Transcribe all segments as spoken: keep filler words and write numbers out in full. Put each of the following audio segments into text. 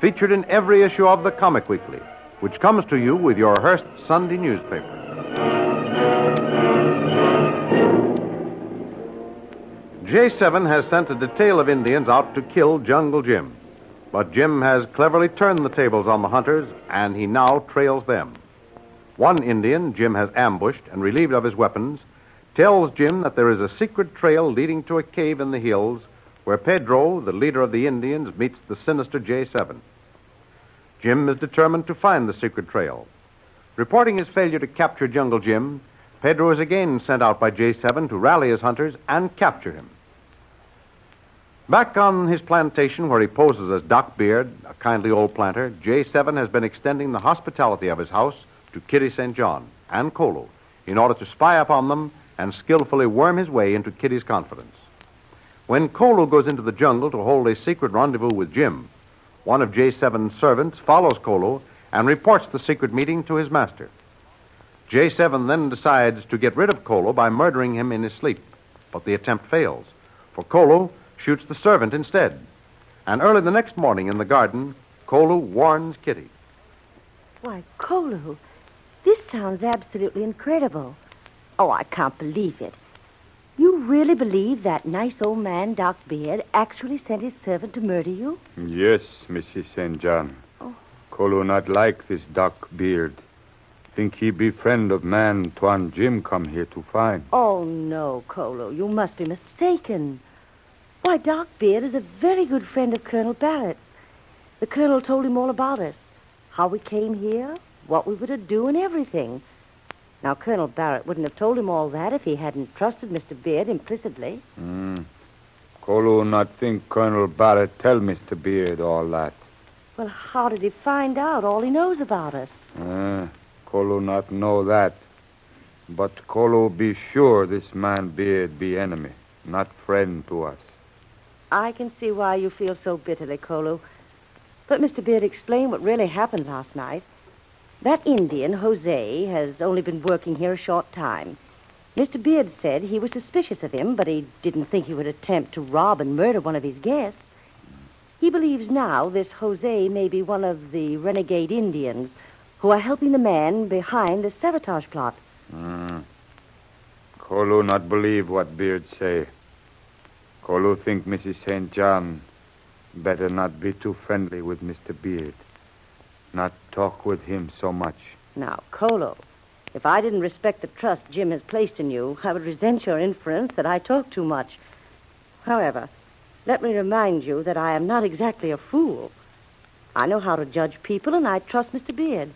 featured in every issue of the Comic Weekly, which comes to you with your Hearst Sunday newspaper. J seven has sent a detail of Indians out to kill Jungle Jim, but Jim has cleverly turned the tables on the hunters, and he now trails them. One Indian Jim has ambushed and relieved of his weapons tells Jim that there is a secret trail leading to a cave in the hills where Pedro, the leader of the Indians, meets the sinister J seven. Jim is determined to find the secret trail. Reporting his failure to capture Jungle Jim, Pedro is again sent out by J seven to rally his hunters and capture him. Back on his plantation where he poses as Doc Beard, a kindly old planter, J seven has been extending the hospitality of his house to Kitty Saint John and Kolu in order to spy upon them and skillfully worm his way into Kitty's confidence. When Kolu goes into the jungle to hold a secret rendezvous with Jim, one of J seven's servants follows Kolu and reports the secret meeting to his master. J seven then decides to get rid of Kolu by murdering him in his sleep, but the attempt fails, for Kolu shoots the servant instead. And early the next morning in the garden, Kolu warns Kitty. Why, Kolu, this sounds absolutely incredible. Oh, I can't believe it. You really believe that nice old man, Doc Beard, actually sent his servant to murder you? Yes, Missus Saint John. Oh. Kolu not like this Doc Beard. Think he be friend of man Tuan Jim come here to find. Oh, no, Kolu. You must be mistaken. Why, Doc Beard is a very good friend of Colonel Barrett. The Colonel told him all about us. How we came here, what we were to do, and everything. Now, Colonel Barrett wouldn't have told him all that if he hadn't trusted Mister Beard implicitly. Mm. Kolu not think Colonel Barrett tell Mister Beard all that. Well, how did he find out all he knows about us? Uh, Kolu not know that. But Kolu be sure this man Beard be enemy, not friend to us. I can see why you feel so bitterly, Kolu. But Mister Beard explained what really happened last night. That Indian, Jose, has only been working here a short time. Mister Beard said he was suspicious of him, but he didn't think he would attempt to rob and murder one of his guests. He believes now this Jose may be one of the renegade Indians who are helping the man behind the sabotage plot. Mm. Kolu not believe what Beard say. Kolu think Missus Saint John better not be too friendly with Mister Beard. Not talk with him so much. Now, Kolu, if I didn't respect the trust Jim has placed in you, I would resent your inference that I talk too much. However, let me remind you that I am not exactly a fool. I know how to judge people, and I trust Mister Beard.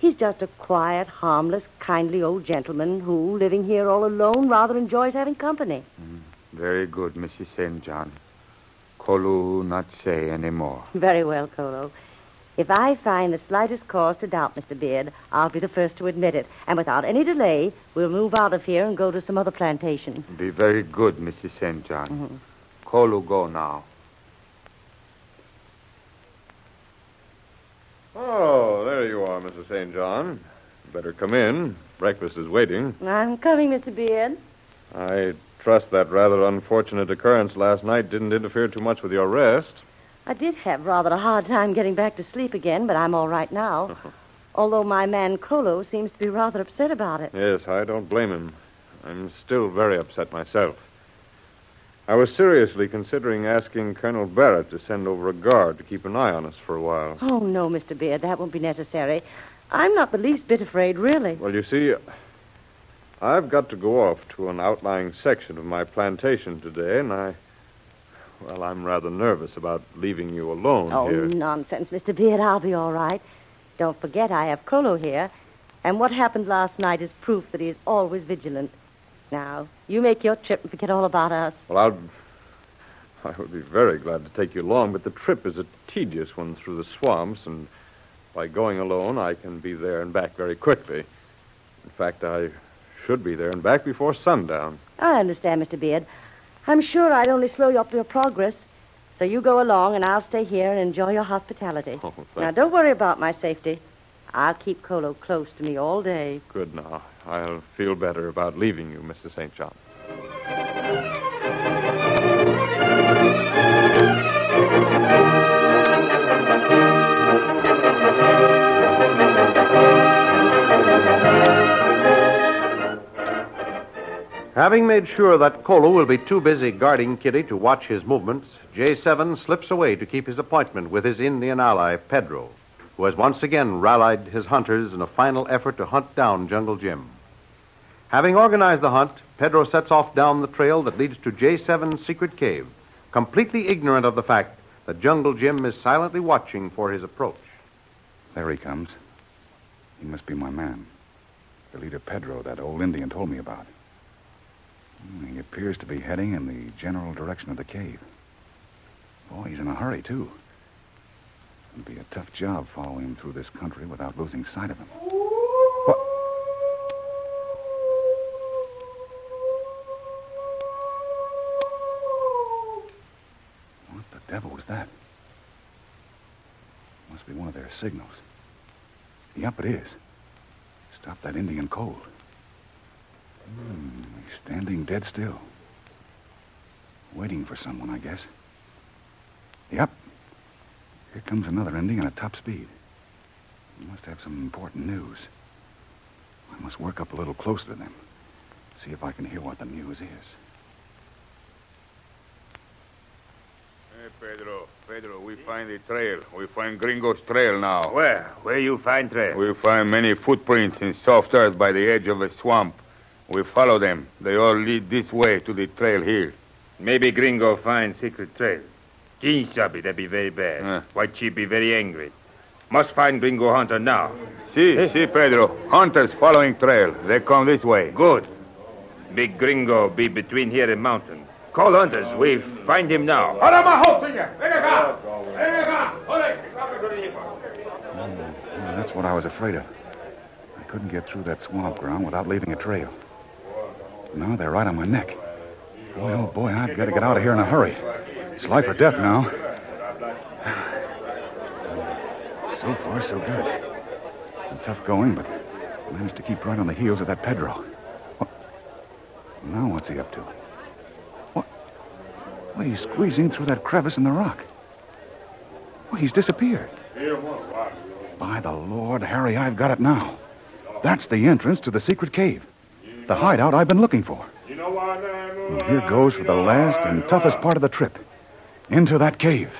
He's just a quiet, harmless, kindly old gentleman who, living here all alone, rather enjoys having company. Mm, very good, Missus Saint John. Kolu not say any more. Very well, Kolu. If I find the slightest cause to doubt Mister Beard, I'll be the first to admit it. And without any delay, we'll move out of here and go to some other plantation. Be very good, Missus Saint John. Mm-hmm. Kolu, go now. Oh, there you are, Missus Saint John. Better come in. Breakfast is waiting. I'm coming, Mister Beard. I trust that rather unfortunate occurrence last night didn't interfere too much with your rest. I did have rather a hard time getting back to sleep again, but I'm all right now. Although my man Kolu seems to be rather upset about it. Yes, I don't blame him. I'm still very upset myself. I was seriously considering asking Colonel Barrett to send over a guard to keep an eye on us for a while. Oh, no, Mister Beard, that won't be necessary. I'm not the least bit afraid, really. Well, you see, I've got to go off to an outlying section of my plantation today, and I... Well, I'm rather nervous about leaving you alone oh, here. Oh, nonsense, Mister Beard. I'll be all right. Don't forget I have Kolu here. And what happened last night is proof that he is always vigilant. Now, you make your trip and forget all about us. Well, I'll... I would be very glad to take you along, but the trip is a tedious one through the swamps, and by going alone, I can be there and back very quickly. In fact, I should be there and back before sundown. I understand, Mister Beard. I'm sure I'd only slow you up your progress. So you go along, and I'll stay here and enjoy your hospitality. Oh, now, don't worry about my safety. I'll keep Kolu close to me all day. Good now. I'll feel better about leaving you, Missus Saint John. Having made sure that Kolu will be too busy guarding Kitty to watch his movements, J seven slips away to keep his appointment with his Indian ally, Pedro, who has once again rallied his hunters in a final effort to hunt down Jungle Jim. Having organized the hunt, Pedro sets off down the trail that leads to J seven's secret cave, completely ignorant of the fact that Jungle Jim is silently watching for his approach. There he comes. He must be my man. The leader Pedro, that old Indian, told me about. He appears to be heading in the general direction of the cave. Boy, he's in a hurry, too. It'll be a tough job following him through this country without losing sight of him. What? What the devil was that? Must be one of their signals. Yep, it is. Stop that Indian cold. Hmm, he's standing dead still. Waiting for someone, I guess. Yep. Here comes another Indian at top speed. He must have some important news. I must work up a little closer to them. See if I can hear what the news is. Hey, Pedro. Pedro, we find the trail. We find Gringo's trail now. Where? Where you find trail? We find many footprints in soft earth by the edge of the swamp. We follow them. They all lead this way to the trail here. Maybe Gringo finds secret trail. King Sabi, that be very bad. Uh. White Chief be very angry. Must find Gringo hunter now. Si, hey. si, Pedro. Hunters following trail. They come this way. Good. Big Gringo be between here and mountain. Call hunters. We find him now. Mm, that's what I was afraid of. I couldn't get through that swamp ground without leaving a trail. Now they're right on my neck. Boy, oh, boy, I've got to get out of here in a hurry. It's life or death now. So far, so good. It's tough going, but I managed to keep right on the heels of that Pedro. What? Now what's he up to? What? Why, he's squeezing through that crevice in the rock. Why, he's disappeared. By the Lord, Harry, I've got it now. That's the entrance to the secret cave. The hideout I've been looking for. And here goes for the last and toughest part of the trip. Into that cave.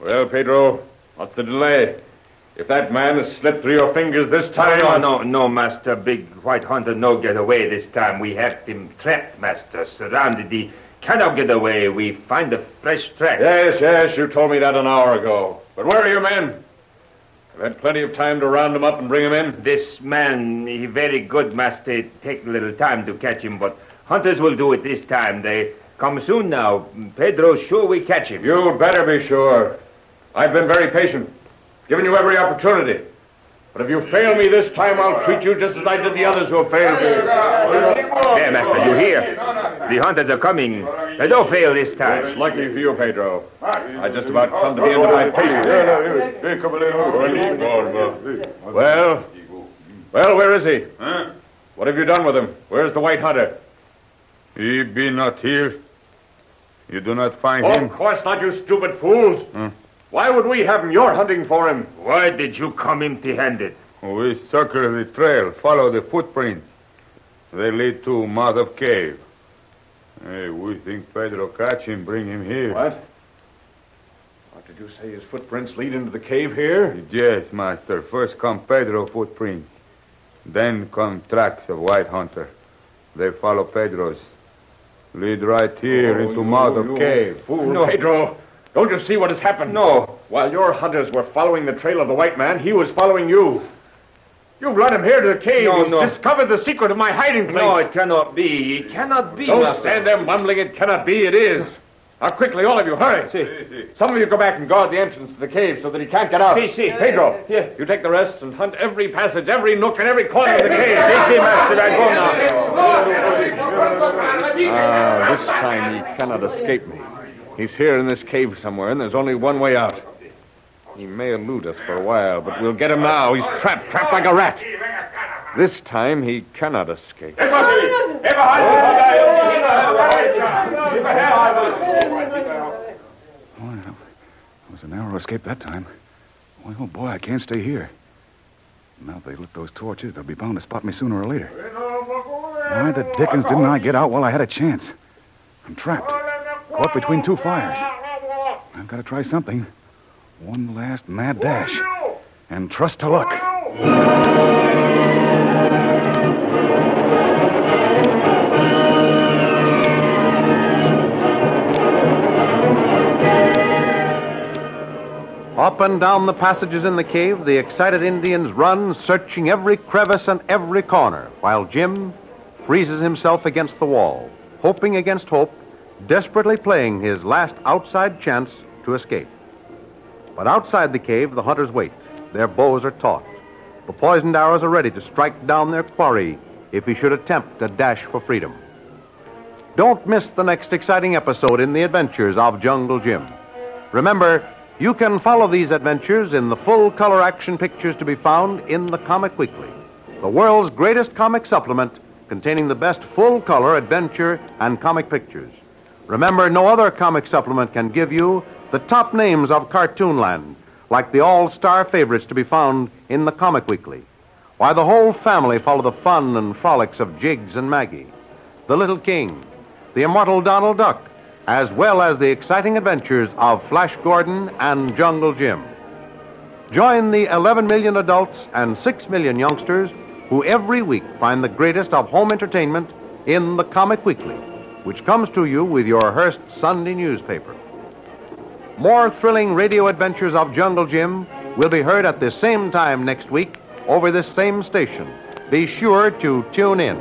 Well, Pedro, what's the delay? If that man has slipped through your fingers this time... No, no, no, no, Master. Big White Hunter no get away this time. We have him trapped, Master. Surrounded. He cannot get away. We find a fresh track. Yes, yes, you told me that an hour ago. But where are your men? I've had plenty of time to round him up and bring him in. This man, he very good, Master. It take a little time to catch him, but hunters will do it this time. They come soon now. Pedro, sure we catch him. You better be sure. I've been very patient. Given you every opportunity. But if you fail me this time, I'll treat you just as I did the others who have failed me. There, Master, you hear? The hunters are coming. They don't fail this time. It's lucky for you, Pedro. I just about come to the end of my patience. Well, well, where is he? Huh? What have you done with him? Where's the white hunter? He be not here. You do not find oh, him? Of course not, you stupid fools. Hmm? Why would we have him? You're hunting for him. Why did you come empty-handed? We circle the trail, follow the footprints. They lead to mouth of cave. Hey, we think Pedro catch him, bring him here. What? What did you say? His footprints lead into the cave here? Yes, Master. First come Pedro footprints. Then come tracks of white hunter. They follow Pedro's. Lead right here oh, into Mother you... Cave. Fool. No, Pedro. Don't you see what has happened? No. While your hunters were following the trail of the white man, he was following you. You've led him here to the cave. No, He's no. discovered the secret of my hiding place. No, it cannot be. It cannot be. Don't master. stand there mumbling it cannot be. It is. Now, quickly, all of you, hurry. Si. Some of you go back and guard the entrance to the cave so that he can't get out. Si, si. Pedro, yeah. you take the rest and hunt every passage, every nook, and every corner of the cave. Si, si, master, I go now. Ah, this time he cannot escape me. He's here in this cave somewhere, and there's only one way out. He may elude us for a while, but we'll get him now. He's trapped, trapped like a rat. This time he cannot escape. Boy, that was a narrow escape that time. Boy, oh boy, I can't stay here. Now if they lit those torches, they'll be bound to spot me sooner or later. Why the dickens didn't I get out while I had a chance? I'm trapped, caught between two fires. I've got to try something. One last mad dash. And trust to luck. Up and down the passages in the cave, the excited Indians run, searching every crevice and every corner, while Jim freezes himself against the wall, hoping against hope, desperately playing his last outside chance to escape. But outside the cave, the hunters wait. Their bows are taut. The poisoned arrows are ready to strike down their quarry if he should attempt a dash for freedom. Don't miss the next exciting episode in the adventures of Jungle Jim. Remember, you can follow these adventures in the full-color action pictures to be found in the Comic Weekly, the world's greatest comic supplement containing the best full-color adventure and comic pictures. Remember, no other comic supplement can give you the top names of Cartoonland, like the all-star favorites to be found in the Comic Weekly. Why, the whole family follow the fun and frolics of Jiggs and Maggie, the Little King, the immortal Donald Duck, as well as the exciting adventures of Flash Gordon and Jungle Jim. Join the eleven million adults and six million youngsters who every week find the greatest of home entertainment in the Comic Weekly, which comes to you with your Hearst Sunday newspaper. More thrilling radio adventures of Jungle Jim will be heard at this same time next week over this same station. Be sure to tune in.